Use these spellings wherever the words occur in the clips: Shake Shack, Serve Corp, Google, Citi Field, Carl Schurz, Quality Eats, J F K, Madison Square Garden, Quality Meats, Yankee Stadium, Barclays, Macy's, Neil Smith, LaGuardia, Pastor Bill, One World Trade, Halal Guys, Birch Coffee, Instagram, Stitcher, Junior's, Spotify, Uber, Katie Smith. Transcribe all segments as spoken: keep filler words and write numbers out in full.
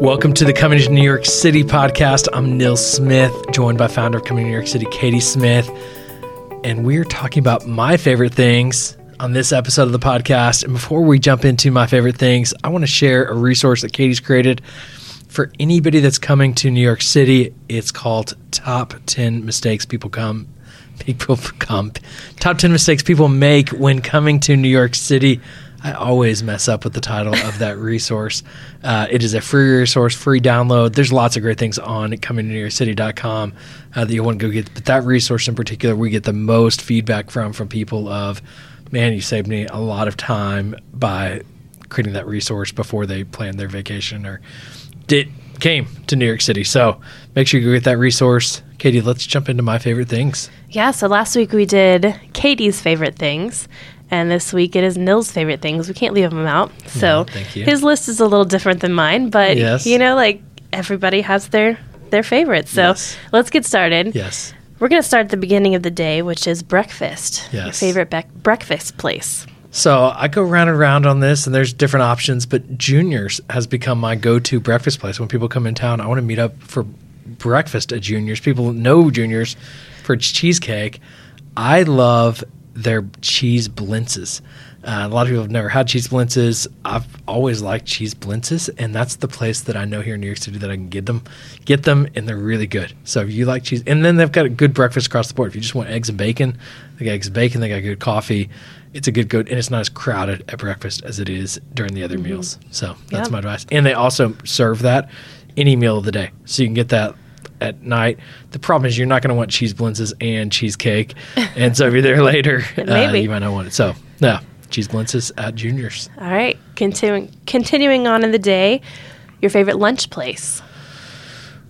Welcome to the Coming to New York City podcast. I'm Neil Smith, joined by founder of Coming to New York City, Katie Smith. And we're talking about my favorite things on this episode of the podcast. And before we jump into my favorite things, I want to share a resource that Katie's created for anybody that's coming to New York City. It's called Top ten Mistakes People Come People Come Top ten Mistakes People Make When Coming to New York City. I always mess up with the title of that resource. Uh, it is a free resource, free download. There's lots of great things on coming to new york city dot com uh, that you'll want to go get. But that resource in particular, we get the most feedback from from people of, man, you saved me a lot of time by creating that resource before they planned their vacation or did came to New York City. So make sure you go get that resource. Katie, let's jump into my favorite things. Yeah, so last week we did Katie's favorite things. And this week it is Nil's favorite things. We can't leave him out. So no, his list is a little different than mine, but yes. you know, like everybody has their, their favorites. So yes. let's get started. Yes. We're going to start at the beginning of the day, which is breakfast. Yes. Your favorite be- breakfast place. So I go round and round on this, and there's different options, but Junior's has become my go-to breakfast place. When people come in town, I want to meet up for breakfast at Junior's. People know Junior's for its cheesecake. I love their cheese blintzes. Uh, a lot of people have never had cheese blintzes. I've always liked cheese blintzes, and that's the place that I know here in New York City that I can get them, get them, and they're really good. So if you like cheese, and then they've got a good breakfast across the board. If you just want eggs and bacon, they got eggs and bacon, they got good coffee. It's a good go, and it's not as crowded at breakfast as it is during the other mm-hmm. meals. So that's yep. my advice. And they also serve that any meal of the day. So you can get that at night. The problem is you're not going to want cheese blintzes and cheesecake. And so if you're there later, uh, you might not want it. So no, cheese blintzes at Junior's. All right. Continuing, continuing on in the day, your favorite lunch place.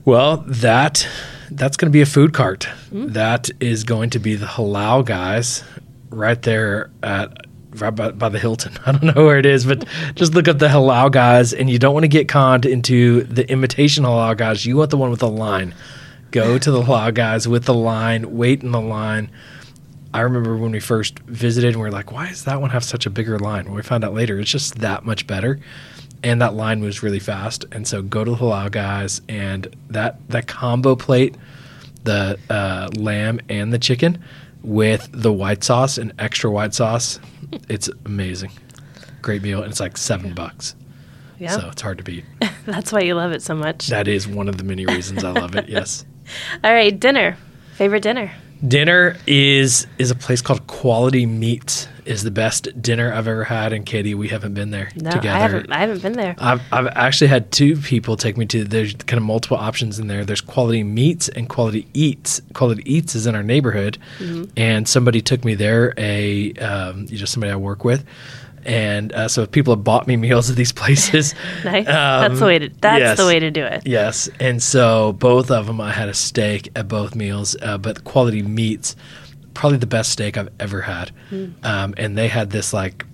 Well, that that's going to be a food cart. Mm-hmm. That is going to be the Halal Guys right there at right by, by the Hilton. I don't know where it is, but just look up the Halal Guys, and you don't want to get conned into the imitation Halal Guys. You want the one with the line. Go to the Halal Guys with the line, wait in the line. I remember when we first visited, and we were like, why does that one have such a bigger line? Well, we found out later, it's just that much better, and that line moves really fast. And so go to the Halal Guys, and that, that combo plate, the uh, lamb and the chicken, with the white sauce and extra white sauce. It's amazing. Great meal. And it's like seven bucks. Yeah. So it's hard to beat. That's why you love it so much. That is one of the many reasons I love it. Yes. All right. Dinner. Favorite dinner. Dinner is, is a place called Quality Meats. Is the best dinner I've ever had. And Katie, we haven't been there no, together. I haven't, I haven't been there. I've, I've actually had two people take me to, there's kind of multiple options in there. There's Quality Meats and Quality Eats. Quality Eats is in our neighborhood. Mm-hmm. And somebody took me there, a um, you know, somebody I work with. And uh, so people have bought me meals at these places. Nice. Um, that's the way to, that's yes. the way to do it. Yes. And so both of them, I had a steak at both meals, uh, but Quality Meats, probably the best steak I've ever had. Mm. Um, and they had this like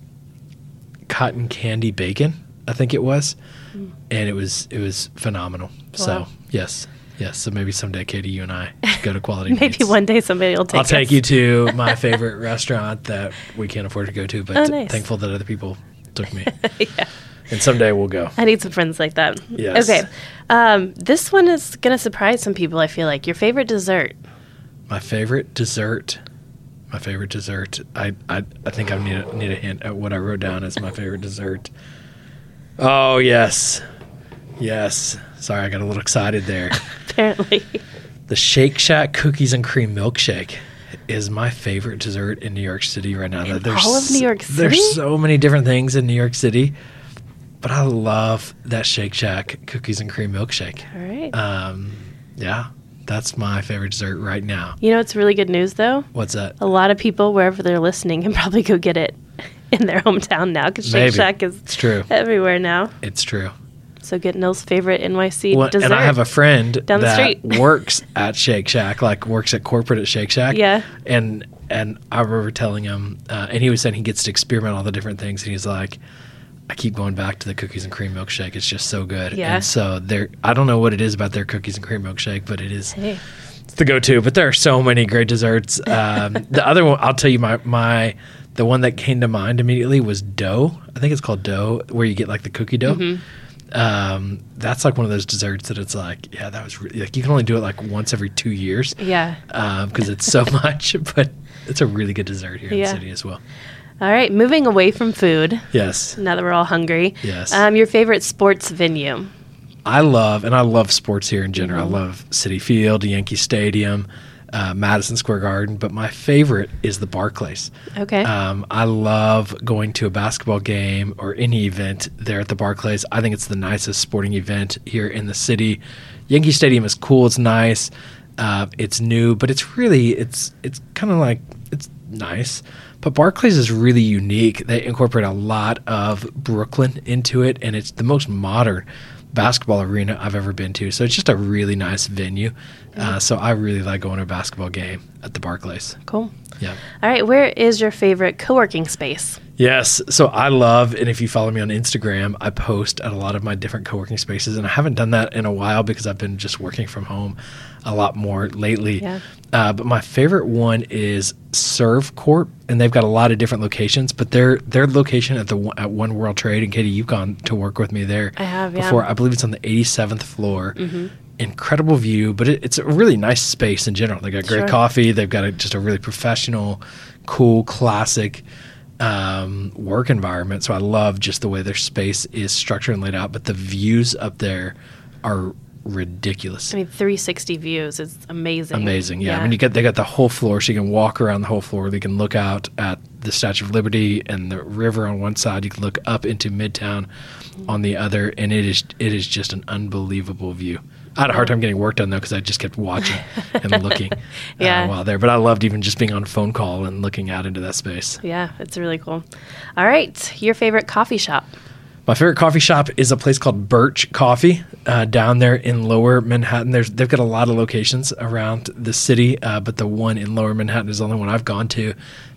cotton candy bacon, I think it was. Mm. And it was, it was phenomenal. Wow. So yes. Yes. So maybe someday, Katie, you and I go to Quality Maybe Meats. One day somebody will take I'll us. Take you to my favorite restaurant that we can't afford to go to, but oh, nice. Thankful that other people took me. Yeah. And someday we'll go. I need some friends like that. Yes. Okay. Um, this one is going to surprise some people, I feel like. Your favorite dessert. My favorite dessert. My favorite dessert. I I, I think I need a, need a hint at what I wrote down as my favorite dessert. Oh, yes. Yes. Sorry, I got a little excited there. Apparently. The Shake Shack Cookies and Cream Milkshake is my favorite dessert in New York City right now. In there's, all of New York City? There's so many different things in New York City, but I love that Shake Shack Cookies and Cream Milkshake. All right. Um, yeah. That's my favorite dessert right now. You know, it's really good news, though. What's that? A lot of people, wherever they're listening, can probably go get it in their hometown now because Shake Maybe. Shack is it's true. Everywhere now. It's true. So get Nil's favorite N Y C well, dessert. And I have a friend down the street that works at Shake Shack, like works at corporate at Shake Shack. Yeah. And, and I remember telling him, uh, and he was saying he gets to experiment all the different things, and he's like, I keep going back to the cookies and cream milkshake. It's just so good. Yeah. And so there, I don't know what it is about their cookies and cream milkshake, but it is hey. It's the go-to. But there are so many great desserts. Um, the other one, I'll tell you, my, my the one that came to mind immediately was dough. I think it's called dough, where you get like the cookie dough. Mm-hmm. um, that's like one of those desserts that it's like, yeah, that was really, like, you can only do it like once every two years. Yeah. Um, because it's so much, but it's a really good dessert here yeah. in the city as well. All right, moving away from food. Yes. Now that we're all hungry. Yes. Um, your favorite sports venue? I love, and I love sports here in general. Mm-hmm. I love Citi Field, Yankee Stadium, uh, Madison Square Garden, but my favorite is the Barclays. Okay. Um, I love going to a basketball game or any event there at the Barclays. I think it's the nicest sporting event here in the city. Yankee Stadium is cool. It's nice. Uh, it's new, but it's really, it's it's kind of like, it's nice. But Barclays is really unique. They incorporate a lot of Brooklyn into it, and it's the most modern basketball arena I've ever been to. So it's just a really nice venue. Uh, so I really like going to a basketball game at the Barclays. Cool. Yeah. All right. Where is your favorite co-working space? Yes. So I love, and if you follow me on Instagram, I post at a lot of my different co-working spaces, and I haven't done that in a while because I've been just working from home a lot more lately. Yeah. Uh, but my favorite one is Serve Corp, and they've got a lot of different locations, but their their location at the at One World Trade, and Katie, you've gone to work with me there. I have, yeah. Before, I believe it's on the eighty-seventh floor. Mm-hmm. Incredible view, but it, it's a really nice space in general. They got great sure. coffee. They've got a, just a really professional, cool, classic um, work environment. So I love just the way their space is structured and laid out, but the views up there are ridiculous. I mean, three sixty views is amazing. Amazing, yeah. yeah. I mean, you get they got the whole floor, so you can walk around the whole floor. You can look out at the Statue of Liberty and the river on one side. You can look up into Midtown on the other, and it is it is just an unbelievable view. I had a hard time getting work done, though, because I just kept watching and looking yeah. uh, while there. But I loved even just being on a phone call and looking out into that space. Yeah, it's really cool. All right, your favorite coffee shop? My favorite coffee shop is a place called Birch Coffee uh, down there in Lower Manhattan. There's, they've got a lot of locations around the city, uh, but the one in Lower Manhattan is the only one I've gone to.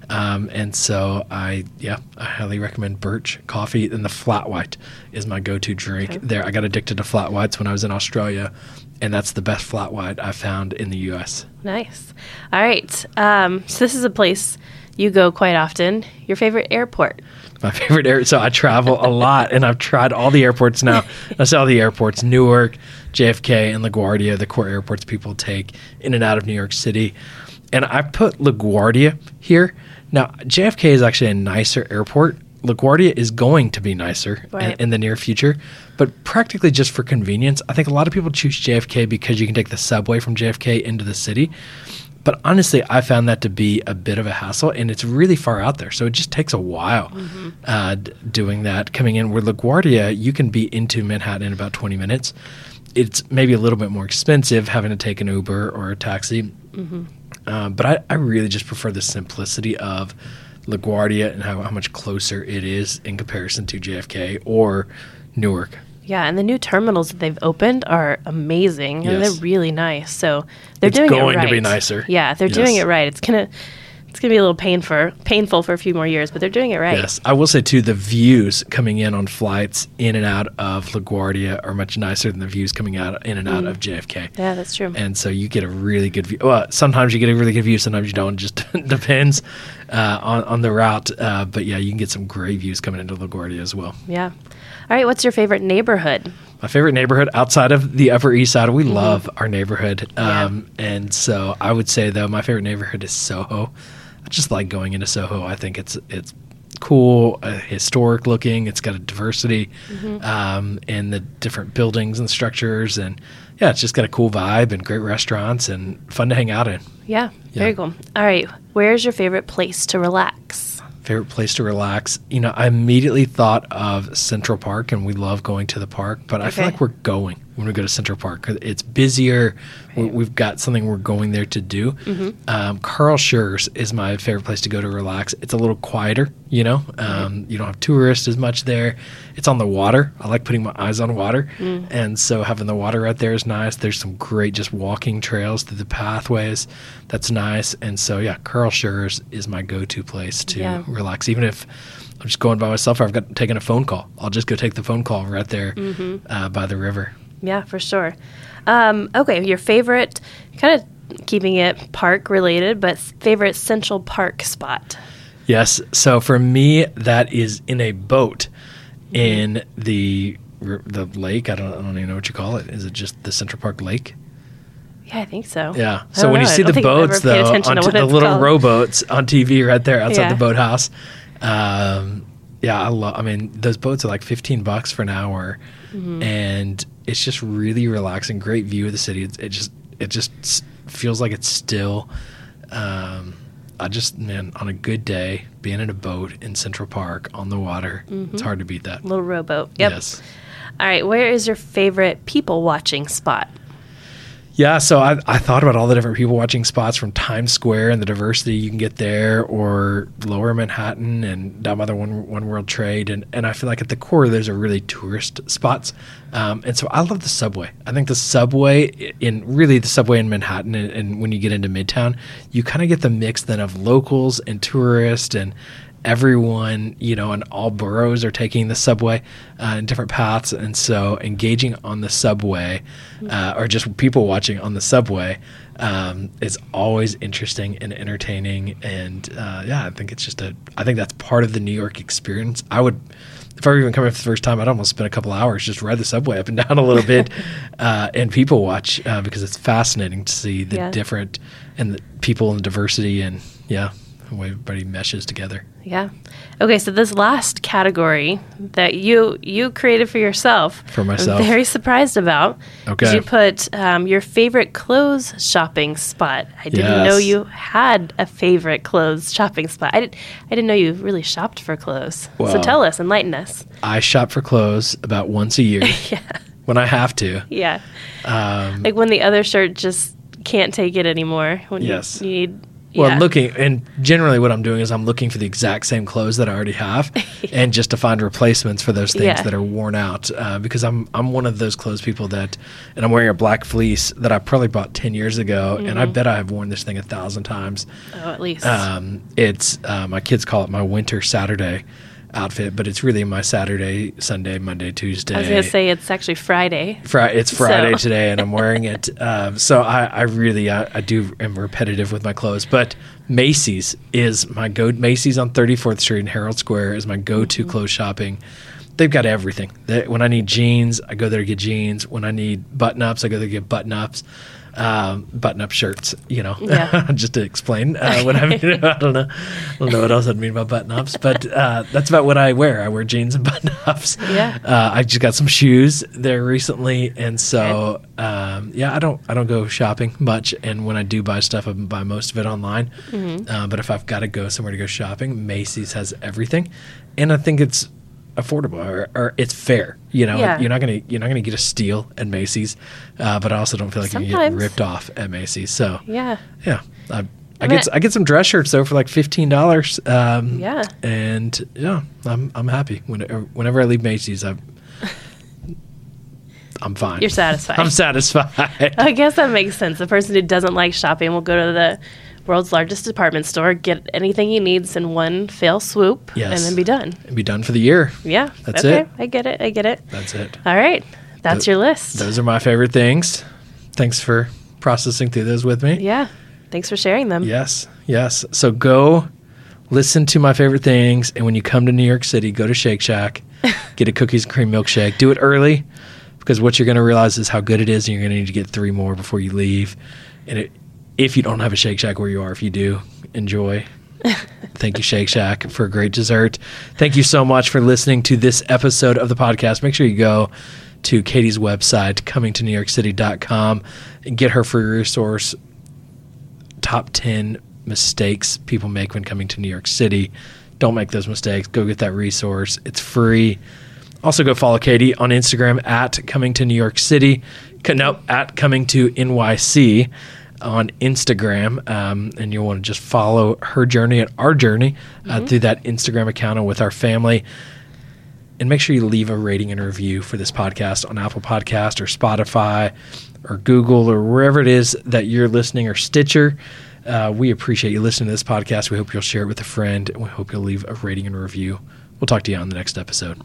Um, and so I, yeah, I highly recommend Birch Coffee, and the flat white is my go-to drink okay. there. I got addicted to flat whites when I was in Australia, and that's the best flat white I've found in the U S. Nice. All right. Um, so this is a place you go quite often. Your favorite airport? My favorite airport. So I travel a lot, and I've tried all the airports now. I saw the airports, Newark, J F K, and LaGuardia, the core airports people take in and out of New York City. And I put LaGuardia here. Now, J F K is actually a nicer airport. LaGuardia is going to be nicer right. in, in the near future, but practically just for convenience. I think a lot of people choose J F K because you can take the subway from J F K into the city. But honestly, I found that to be a bit of a hassle, and it's really far out there. So it just takes a while mm-hmm. uh, d- doing that. Coming in where LaGuardia, you can be into Manhattan in about twenty minutes. It's maybe a little bit more expensive having to take an Uber or a taxi. Mm-hmm. Uh, but I, I really just prefer the simplicity of LaGuardia and how, how much closer it is in comparison to J F K or Newark. Yeah, and the new terminals that they've opened are amazing, and yes. they're really nice. So they're it's doing it right. It's going to be nicer. Yeah, they're yes. doing it right. It's gonna, it's gonna be a little painful, painful for a few more years, but they're doing it right. Yes, I will say too, the views coming in on flights in and out of LaGuardia are much nicer than the views coming out in and out mm. of J F K. Yeah, that's true. And so you get a really good view. Well, sometimes you get a really good view, sometimes you don't. It just depends uh, on on the route. Uh, but yeah, you can get some great views coming into LaGuardia as well. Yeah. All right, what's your favorite neighborhood? My favorite neighborhood outside of the Upper East Side. We mm-hmm. love our neighborhood. Um, yeah. And so I would say, though, my favorite neighborhood is Soho. I just like going into Soho. I think it's it's cool, uh, historic looking. It's got a diversity mm-hmm. um, in the different buildings and structures. And, yeah, it's just got a cool vibe and great restaurants and fun to hang out in. Yeah, yeah. Very cool. All right, where's your favorite place to relax? Favorite place to relax. You know, I immediately thought of Central Park, and we love going to the park, but okay. I feel like we're going when we go to Central Park. It's busier. Right. We've got something we're going there to do. Mm-hmm. Um, Carl Schurz is my favorite place to go to relax. It's a little quieter, you know. Um, right. You don't have tourists as much there. It's on the water. I like putting my eyes on water. Mm. And so having the water out there is nice. There's some great just walking trails through the pathways. That's nice. And so, yeah, Carl Schurz is my go-to place to yeah. relax, even if I'm just going by myself or I've got taken a phone call. I'll just go take the phone call right there mm-hmm. uh, by the river. Yeah, for sure. Um, okay, your favorite, kind of keeping it park-related, but favorite Central Park spot? Yes. So for me, that is in a boat in the the lake. I don't, I don't even know what you call it. Is it just the Central Park Lake? Yeah, I think so. Yeah. So when know. you see the boats, though, on t- the little called. rowboats on T V right there outside yeah. the boathouse. Um, yeah, I love. I mean, those boats are like fifteen bucks for an hour, mm-hmm. and it's just really relaxing. Great view of the city. It, it just it just feels like it's still. Um, I just man, on a good day, being in a boat in Central Park on the water, mm-hmm. it's hard to beat that. Little rowboat. Yep. Yes. All right. Where is your favorite people watching spot? Yeah, so I, I thought about all the different people watching spots from Times Square and the diversity you can get there, or Lower Manhattan and down by the One, One World Trade. And, and I feel like at the core, those are really tourist spots. Um, and so I love the subway. I think the subway in really the subway in Manhattan, and, and when you get into Midtown, you kind of get the mix then of locals and tourists and everyone, you know, and all boroughs are taking the subway uh, in different paths. And so engaging on the subway uh, or just people watching on the subway um, is always interesting and entertaining. And uh, yeah, I think it's just a, I think that's part of the New York experience. I would, if I were even coming for the first time, I'd almost spend a couple hours just ride the subway up and down a little bit uh, and people watch uh, because it's fascinating to see the yeah. different and the people and diversity and yeah. way everybody meshes together. Yeah. Okay, so this last category that you you created for yourself. For myself. I'm very surprised about. Okay. You put um, your favorite clothes shopping spot. I didn't yes. know you had a favorite clothes shopping spot. I didn't I didn't know you really shopped for clothes. Well, so tell us, enlighten us. I shop for clothes about once a year. yeah. When I have to. Yeah. Um, like when the other shirt just can't take it anymore. When yes. you, you need Well, yeah. I'm looking, and generally what I'm doing is I'm looking for the exact same clothes that I already have and just to find replacements for those things yeah. that are worn out uh, because I'm I'm one of those clothes people that, and I'm wearing a black fleece that I probably bought ten years ago, mm-hmm. and I bet I have worn this thing a thousand times. Oh, at least. Um, it's, uh, my kids call it my winter Saturday outfit, but it's really my Saturday, Sunday, Monday, Tuesday. I was going to say it's actually Friday. Fr- it's Friday so. today, and I'm wearing it. Um, so I, I really, I, I do am repetitive with my clothes. But Macy's is my go. Macy's on thirty-fourth Street in Herald Square is my go-to mm-hmm. clothes shopping. They've got everything. They, when I need jeans, I go there to get jeans. When I need button-ups, I go there to get button-ups. Um, button-up shirts, you know, yeah. just to explain uh, what I mean. I don't know. I don't know what else I'd mean about button-ups, but uh, that's about what I wear. I wear jeans and button-ups. Yeah. Uh, I just got some shoes there recently, and so um, yeah, I don't I don't go shopping much. And when I do buy stuff, I buy most of it online. Mm-hmm. Uh, but if I've got to go somewhere to go shopping, Macy's has everything, and I think it's affordable or, or it's fair. You know, yeah. you're not gonna you're not gonna get a steal at Macy's, uh, but I also don't feel like Sometimes. you can get ripped off at Macy's. So yeah, yeah, I, I, I mean, get I get some dress shirts though for like fifteen dollars. Um, yeah, and yeah, I'm I'm happy when whenever I leave Macy's, I'm I'm fine. You're satisfied. I'm satisfied. I guess that makes sense. The person who doesn't like shopping will go to the world's largest department store, get anything he needs in one fell swoop, yes. and then be done. And be done for the year. Yeah. That's okay. it. I get it. I get it. That's it. All right. That's Th- your list. Those are my favorite things. Thanks for processing through those with me. Yeah. Thanks for sharing them. Yes. Yes. So go listen to my favorite things, and when you come to New York City, go to Shake Shack, get a cookies and cream milkshake. Do it early because what you're going to realize is how good it is, and you're going to need to get three more before you leave. And it If you don't have a Shake Shack where you are, if you do, enjoy. Thank you, Shake Shack, for a great dessert. Thank you so much for listening to this episode of the podcast. Make sure you go to Katie's website, coming to new york city dot com, and get her free resource, Top ten Mistakes People Make When Coming to New York City. Don't make those mistakes. Go get that resource. It's free. Also, go follow Katie on Instagram at Coming to New York City. No, at Coming to N Y C. On Instagram, um, and you'll want to just follow her journey and our journey uh, mm-hmm. through that Instagram account and with our family. And make sure you leave a rating and review for this podcast on Apple Podcast or Spotify or Google or wherever it is that you're listening, or Stitcher. Uh, we appreciate you listening to this podcast. We hope you'll share it with a friend, and we hope you'll leave a rating and review. We'll talk to you on the next episode.